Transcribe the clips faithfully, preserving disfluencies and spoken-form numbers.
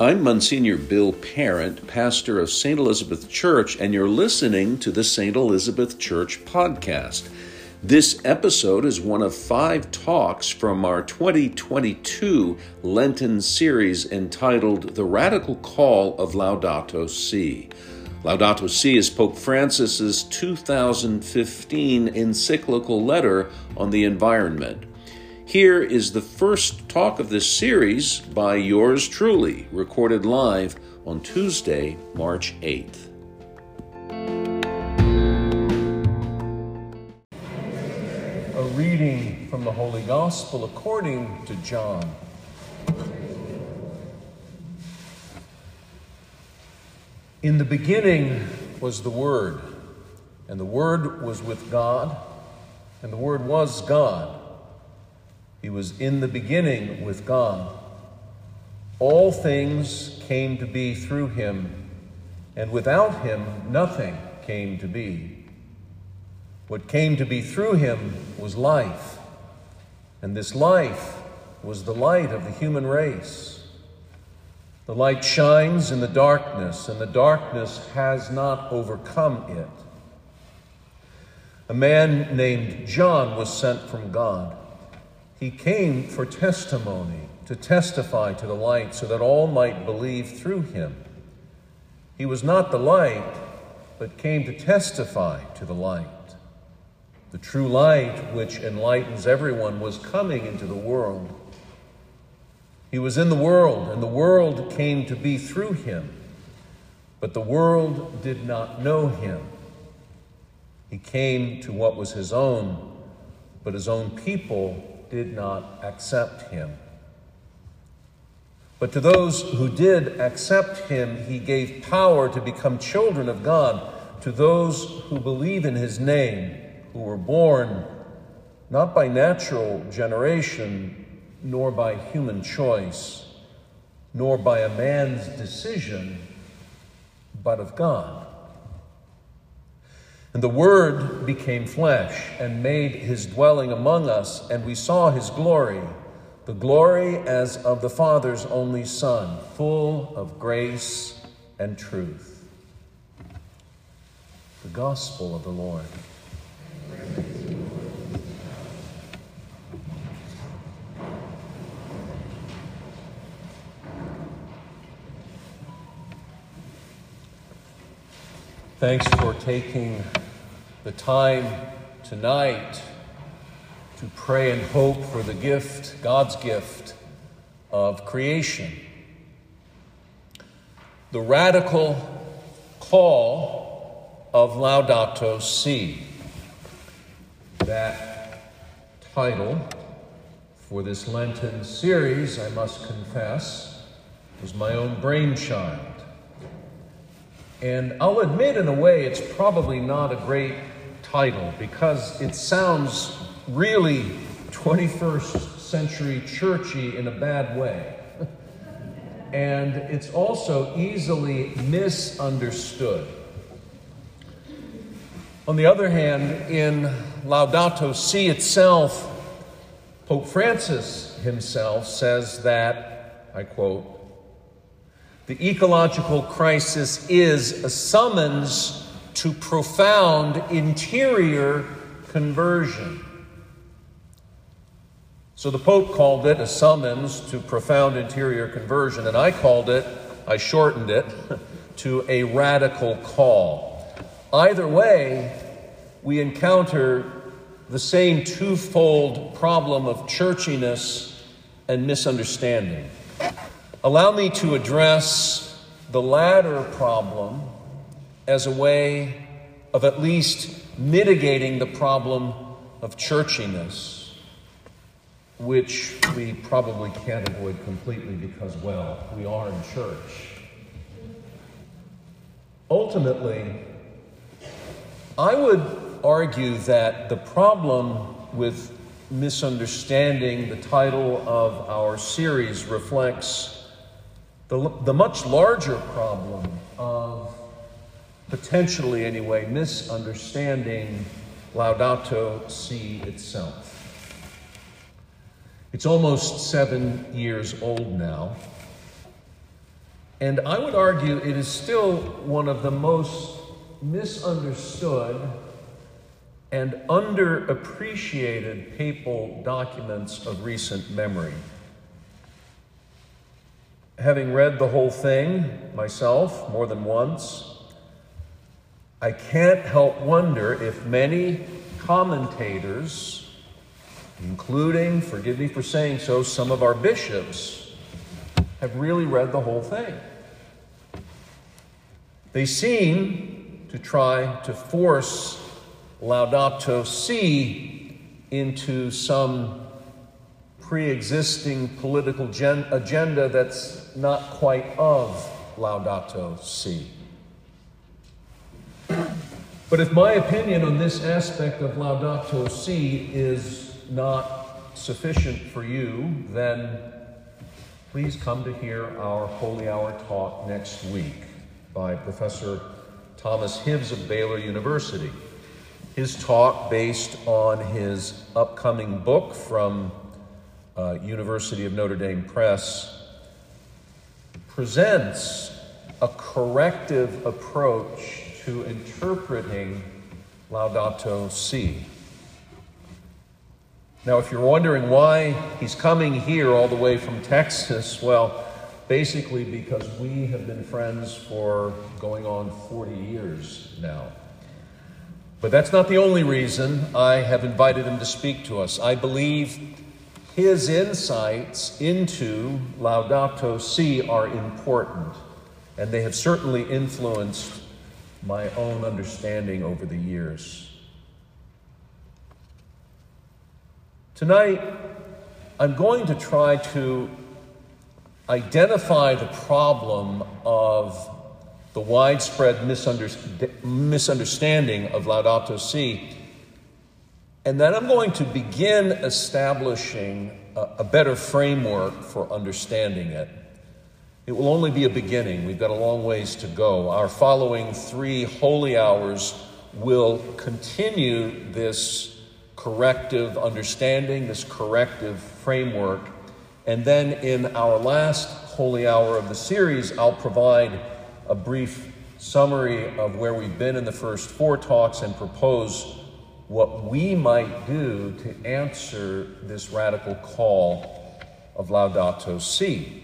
I'm Monsignor Bill Parent, pastor of Saint Elizabeth Church, and you're listening to the Saint Elizabeth Church podcast. This episode is one of five talks from our twenty twenty-two Lenten series entitled The Radical Call of Laudato Si. Laudato Si is Pope Francis's two thousand fifteen encyclical letter on the environment. Here is the first talk of this series by yours truly, recorded live on Tuesday, March eighth. A reading from the Holy Gospel according to John. In the beginning was the Word, and the Word was with God, and the Word was God. He was in the beginning with God. All things came to be through him, and without him nothing came to be. What came to be through him was life, and this life was the light of the human race. The light shines in the darkness, and the darkness has not overcome it. A man named John was sent from God. He came for testimony, to testify to the light, so that all might believe through him. He was not the light, but came to testify to the light. The true light, which enlightens everyone, was coming into the world. He was in the world, and the world came to be through him, but the world did not know him. He came to what was his own, but his own people did not accept him. But to those who did accept him, he gave power to become children of God, to those who believe in his name, who were born not by natural generation, nor by human choice, nor by a man's decision, but of God. And the Word became flesh and made his dwelling among us, and we saw his glory, the glory as of the Father's only Son, full of grace and truth. The Gospel of the Lord. Thanks for taking the time tonight to pray and hope for the gift, God's gift, of creation. The radical call of Laudato Si. That title for this Lenten series, I must confess, was my own brainchild. And I'll admit, in a way, it's probably not a great title, because it sounds really twenty-first century churchy in a bad way. And it's also easily misunderstood. On the other hand, in Laudato Si itself, Pope Francis himself says that, I quote, "The ecological crisis is a summons to profound interior conversion." So the Pope called it a summons to profound interior conversion, and I called it, I shortened it, to a radical call. Either way, we encounter the same twofold problem of churchiness and misunderstanding. Allow me to address the latter problem as a way of at least mitigating the problem of churchiness, which we probably can't avoid completely because, well, we are in church. Ultimately, I would argue that the problem with misunderstanding, the title of our series, reflects The, the much larger problem of, potentially anyway, misunderstanding Laudato Si itself. It's almost seven years old now, And I would argue it is still one of the most misunderstood and underappreciated papal documents of recent memory. Having read the whole thing myself more than once, I can't help wonder if many commentators, including, forgive me for saying so, some of our bishops, have really read the whole thing. They seem to try to force Laudato Si into some pre-existing political agenda that's not quite of Laudato Si. But if my opinion on this aspect of Laudato Si is not sufficient for you, then please come to hear our Holy Hour talk next week by Professor Thomas Hibbs of Baylor University. His talk, based on his upcoming book from uh, University of Notre Dame Press, presents a corrective approach to interpreting Laudato Si. Now, if you're wondering why he's coming here all the way from Texas, well, basically because we have been friends for going on forty years now. But that's not the only reason I have invited him to speak to us. I believe his insights into Laudato Si are important, and they have certainly influenced my own understanding over the years. Tonight, I'm going to try to identify the problem of the widespread misunderst- misunderstanding of Laudato Si, and then I'm going to begin establishing a, a better framework for understanding it. It will only be a beginning. We've got a long ways to go. Our following three holy hours will continue this corrective understanding, this corrective framework. And then in our last holy hour of the series, I'll provide a brief summary of where we've been in the first four talks and propose what we might do to answer this radical call of Laudato Si.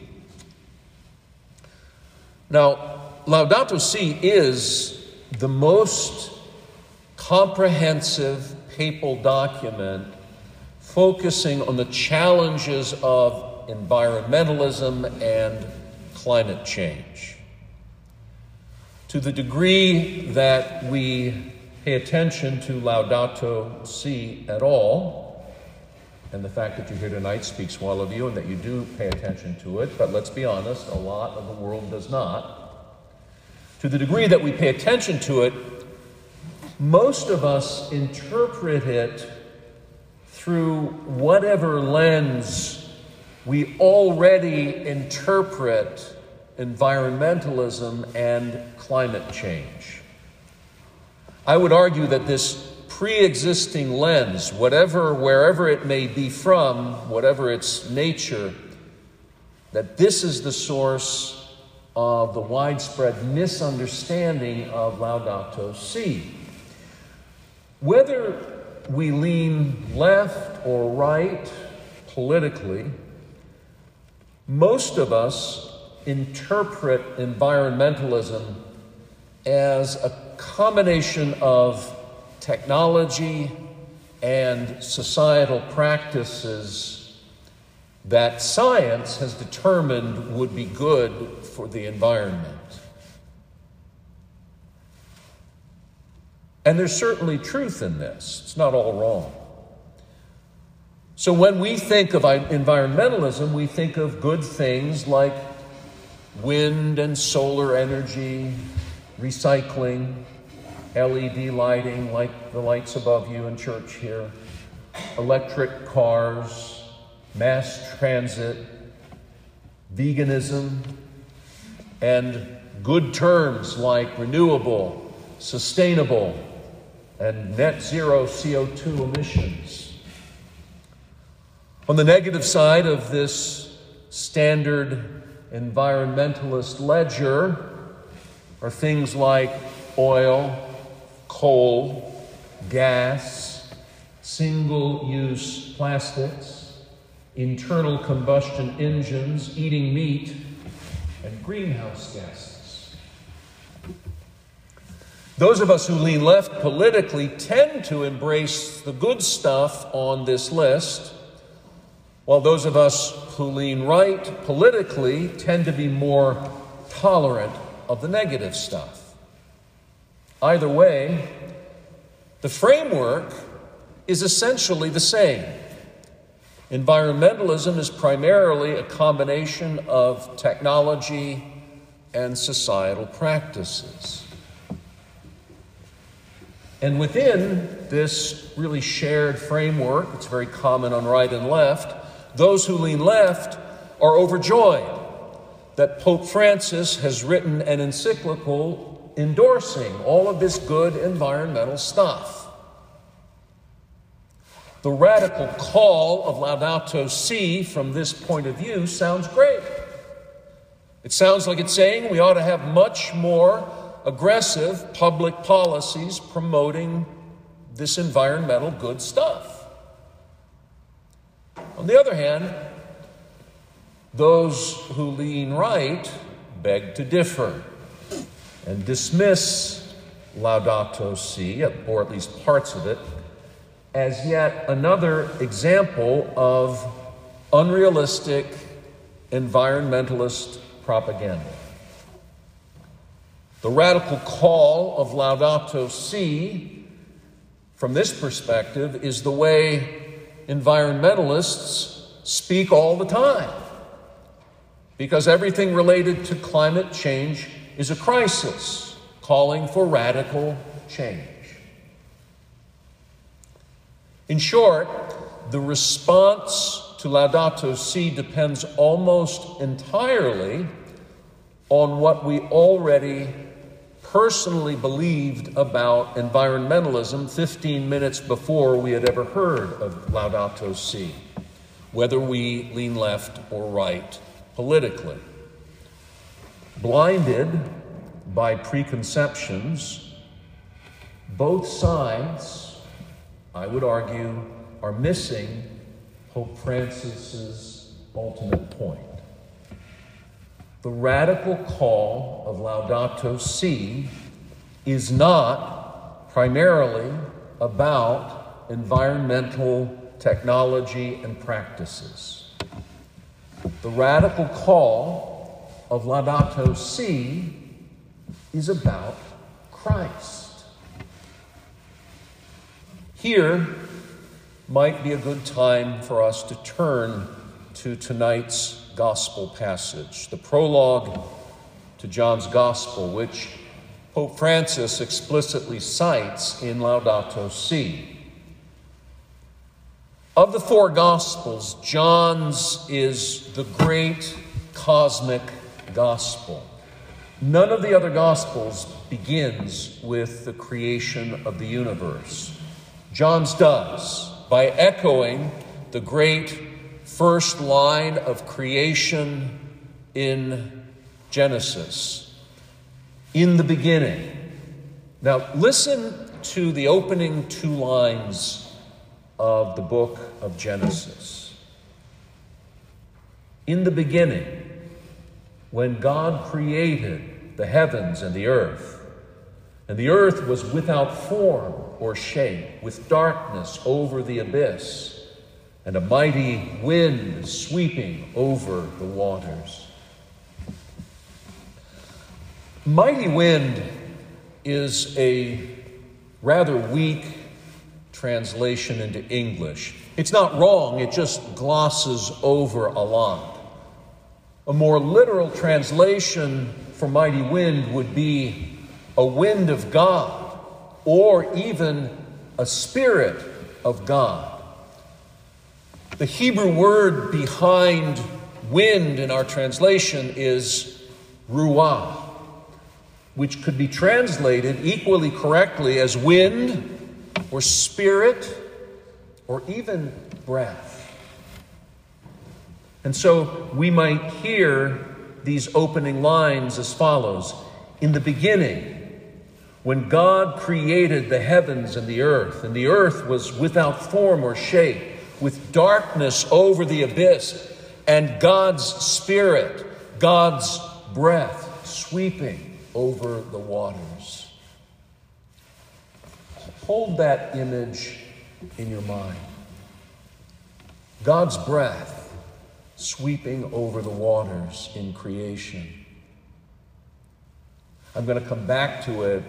Now, Laudato Si is the most comprehensive papal document focusing on the challenges of environmentalism and climate change. To the degree that we pay attention to Laudato Si at all, and the fact that you're here tonight speaks well of you and that you do pay attention to it, but let's be honest, a lot of the world does not. To the degree that we pay attention to it, most of us interpret it through whatever lens we already interpret environmentalism and climate change. I would argue that this pre-existing lens, whatever, wherever it may be from, whatever its nature, that this is the source of the widespread misunderstanding of Laudato Si. Whether we lean left or right politically, most of us interpret environmentalism as a combination of technology and societal practices that science has determined would be good for the environment. And there's certainly truth in this. It's not all wrong. So when we think of environmentalism, we think of good things like wind and solar energy, recycling, L E D lighting like the lights above you in church here, electric cars, mass transit, veganism, and good terms like renewable, sustainable, and net zero C O two emissions. On the negative side of this standard environmentalist ledger are things like oil, coal, gas, single-use plastics, internal combustion engines, eating meat, and greenhouse gases. Those of us who lean left politically tend to embrace the good stuff on this list, while those of us who lean right politically tend to be more tolerant of the negative stuff. Either way, the framework is essentially the same. Environmentalism is primarily a combination of technology and societal practices. And within this really shared framework, it's very common on right and left, those who lean left are overjoyed that Pope Francis has written an encyclical endorsing all of this good environmental stuff. The radical call of Laudato Si from this point of view sounds great. It sounds like it's saying we ought to have much more aggressive public policies promoting this environmental good stuff. On the other hand, those who lean right beg to differ and dismiss Laudato Si, or at least parts of it, as yet another example of unrealistic environmentalist propaganda. The radical call of Laudato Si, from this perspective, is the way environmentalists speak all the time, because everything related to climate change is a crisis, calling for radical change. In short, the response to Laudato Si depends almost entirely on what we already personally believed about environmentalism fifteen minutes before we had ever heard of Laudato Si, whether we lean left or right politically. Blinded by preconceptions, both sides, I would argue, are missing Pope Francis's ultimate point. The radical call of Laudato Si is not primarily about environmental technology and practices. The radical call of Laudato Si is about Christ. Here might be a good time for us to turn to tonight's gospel passage, the prologue to John's gospel, which Pope Francis explicitly cites in Laudato Si. Of the four gospels, John's is the great cosmic gospel. None of the other gospels begins with the creation of the universe. John's does, by echoing the great first line of creation in Genesis, in the beginning. Now, listen to the opening two lines of the book of Genesis. In the beginning, when God created the heavens and the earth, and the earth was without form or shape, with darkness over the abyss, and a mighty wind sweeping over the waters. Mighty wind is a rather weak translation into English. It's not wrong, it just glosses over a lot. A more literal translation for mighty wind would be a wind of God, or even a spirit of God. The Hebrew word behind wind in our translation is ruah, which could be translated equally correctly as wind, or spirit, or even breath. And so we might hear these opening lines as follows. In the beginning, when God created the heavens and the earth, and the earth was without form or shape, with darkness over the abyss, and God's Spirit, God's breath sweeping over the waters. Hold that image in your mind. God's breath sweeping over the waters in creation. I'm going to come back to it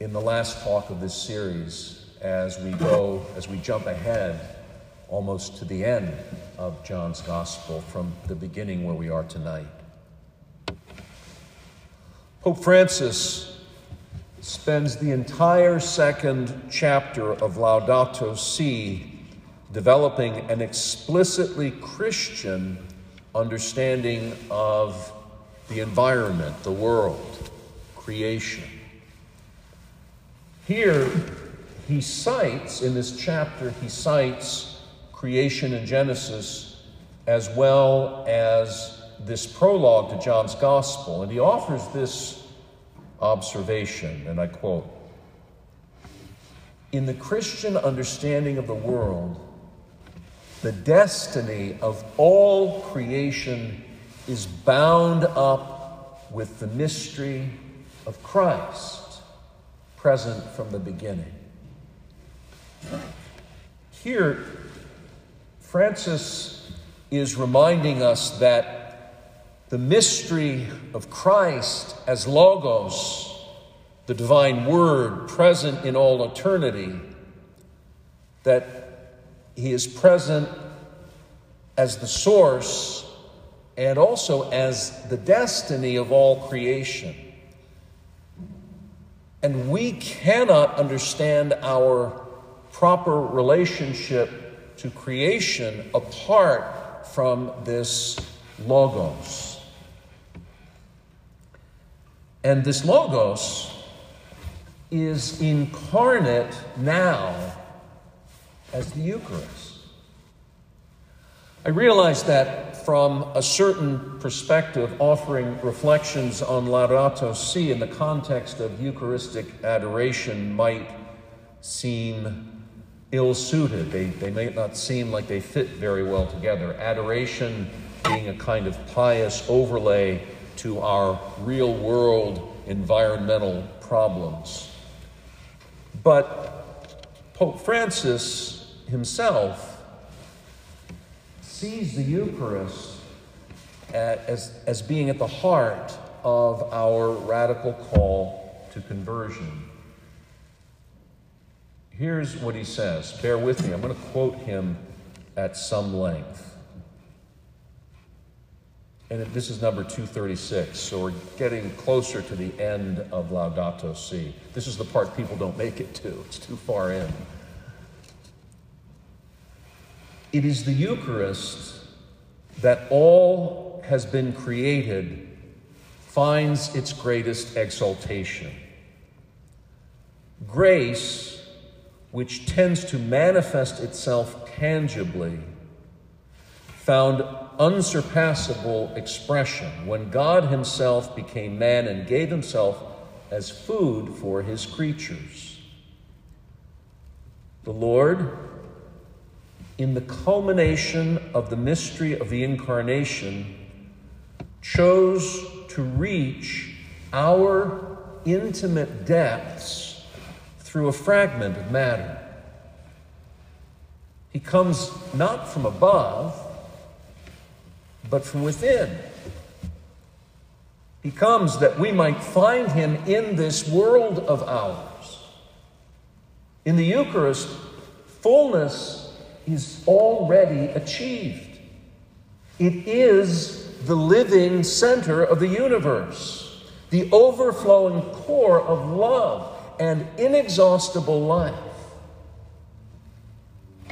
in the last talk of this series as we go, as we jump ahead almost to the end of John's Gospel from the beginning where we are tonight. Pope Francis spends the entire second chapter of Laudato Si developing an explicitly Christian understanding of the environment, the world, creation. Here, he cites, in this chapter, he cites creation in Genesis, as well as this prologue to John's Gospel. And he offers this observation, and I quote, "In the Christian understanding of the world, the destiny of all creation is bound up with the mystery of Christ, present from the beginning." Here, Francis is reminding us that the mystery of Christ as Logos, the divine word present in all eternity, that he is present as the source and also as the destiny of all creation. And we cannot understand our proper relationship to creation apart from this Logos. And this Logos is incarnate now as the Eucharist. I realize that from a certain perspective, offering reflections on Laudato Si in the context of Eucharistic adoration might seem ill-suited. They, they may not seem like they fit very well together. Adoration being a kind of pious overlay to our real-world environmental problems. But Pope Francis himself sees the Eucharist at, as, as being at the heart of our radical call to conversion. Here's what he says. Bear with me. I'm going to quote him at some length. And this is number two thirty-six, so we're getting closer to the end of Laudato Si. This is the part people don't make it to. It's too far in. "It is the Eucharist that all has been created finds its greatest exaltation. Grace, which tends to manifest itself tangibly, found unsurpassable expression when God himself became man and gave himself as food for his creatures. The Lord, in the culmination of the mystery of the Incarnation, chose to reach our intimate depths through a fragment of matter. He comes not from above, but from within. He comes that we might find him in this world of ours. In the Eucharist, fullness is already achieved. It is the living center of the universe, the overflowing core of love and inexhaustible life.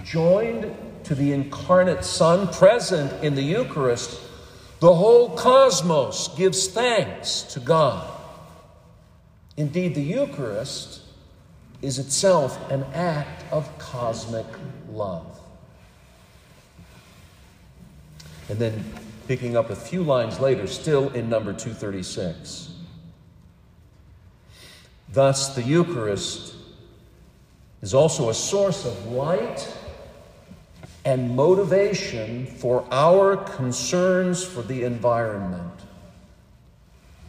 Joined to the incarnate Son present in the Eucharist, the whole cosmos gives thanks to God. Indeed, the Eucharist is itself an act of cosmic love." And then picking up a few lines later, still in number two thirty-six. Thus, the Eucharist is also a source of light and motivation for our concerns for the environment,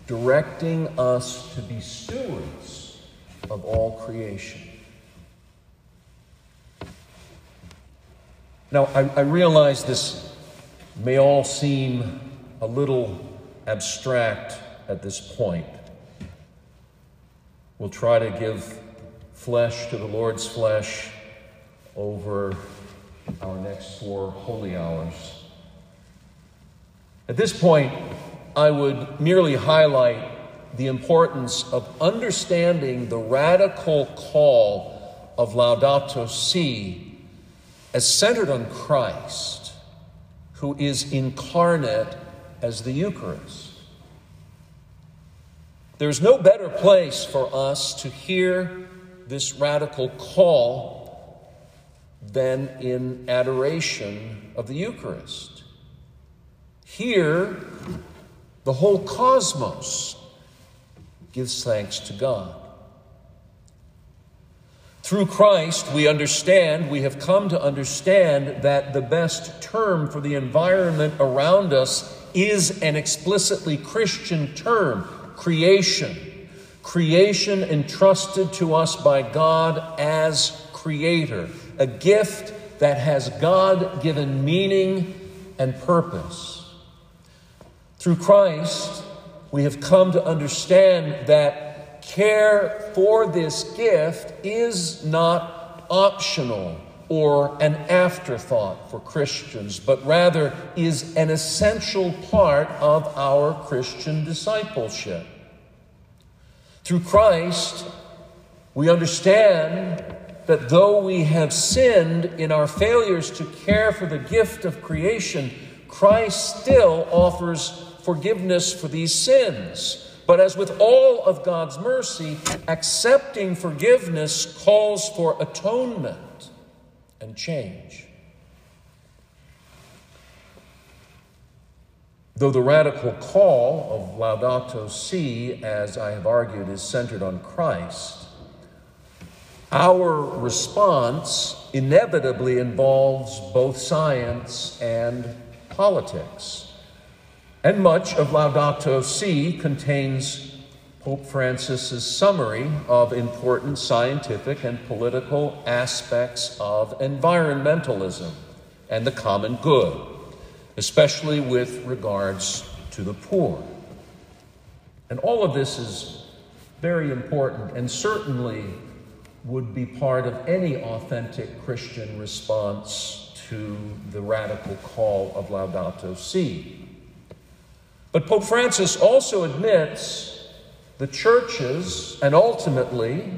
directing us to be stewards of all creation. Now, I, I realize this may all seem a little abstract at this point. We'll try to give flesh to the Lord's flesh over our next four holy hours. At this point, I would merely highlight the importance of understanding the radical call of Laudato Si as centered on Christ, who is incarnate as the Eucharist. There's no better place for us to hear this radical call than in adoration of the Eucharist. Here, the whole cosmos gives thanks to God. Through Christ, we understand, we have come to understand that the best term for the environment around us is an explicitly Christian term, creation. Creation entrusted to us by God as Creator, a gift that has God-given meaning and purpose. Through Christ, we have come to understand that care for this gift is not optional or an afterthought for Christians, but rather is an essential part of our Christian discipleship. Through Christ, we understand that though we have sinned in our failures to care for the gift of creation, Christ still offers forgiveness for these sins. But as with all of God's mercy, accepting forgiveness calls for atonement and change. Though the radical call of Laudato Si, as I have argued, is centered on Christ, our response inevitably involves both science and politics. And much of Laudato Si contains Pope Francis's summary of important scientific and political aspects of environmentalism and the common good, especially with regards to the poor. And all of this is very important and certainly would be part of any authentic Christian response to the radical call of Laudato Si. But Pope Francis also admits the Church's and ultimately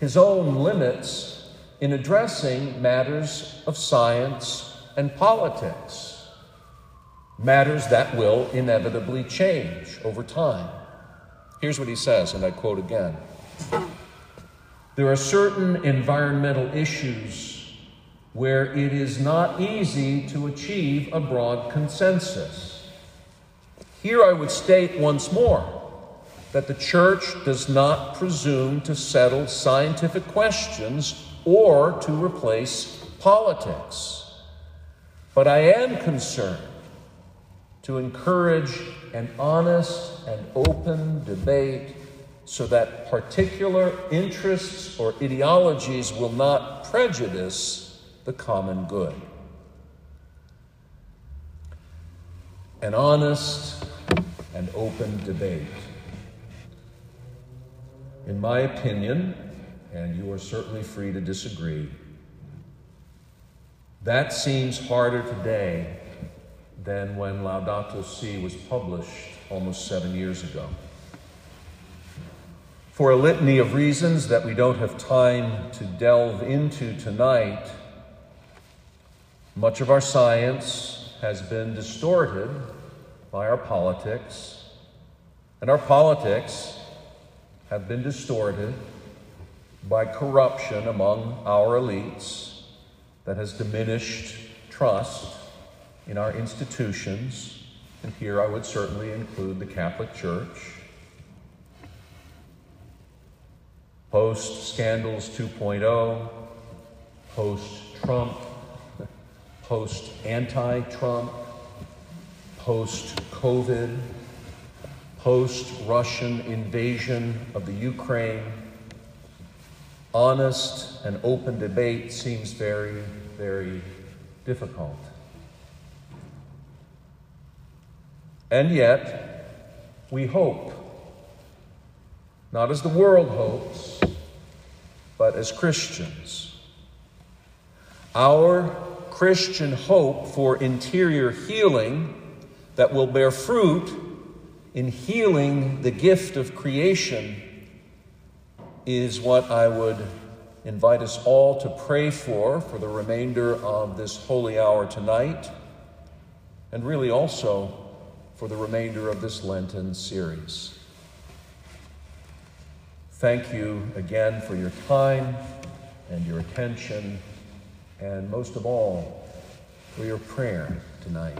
his own limits in addressing matters of science and politics, matters that will inevitably change over time. Here's what he says, and I quote again. "There are certain environmental issues where it is not easy to achieve a broad consensus. Here I would state once more that the Church does not presume to settle scientific questions or to replace politics. But I am concerned to encourage an honest and open debate so that particular interests or ideologies will not prejudice the common good." An honest and open debate. In my opinion, and you are certainly free to disagree, that seems harder today than when Laudato Si was published almost seven years ago. For a litany of reasons that we don't have time to delve into tonight, much of our science has been distorted by our politics, and our politics have been distorted by corruption among our elites that has diminished trust in our institutions and here I would certainly include the Catholic Church. Post-Scandals two point oh, post-Trump, post-anti-Trump, post-COVID, post-Russian invasion of the Ukraine, honest and open debate seems very, very difficult. And yet, we hope, not as the world hopes, but as Christians. Our Christian hope for interior healing that will bear fruit in healing the gift of creation is what I would invite us all to pray for for the remainder of this holy hour tonight, and really also for the remainder of this Lenten series. Thank you again for your time and your attention, and most of all, for your prayer tonight.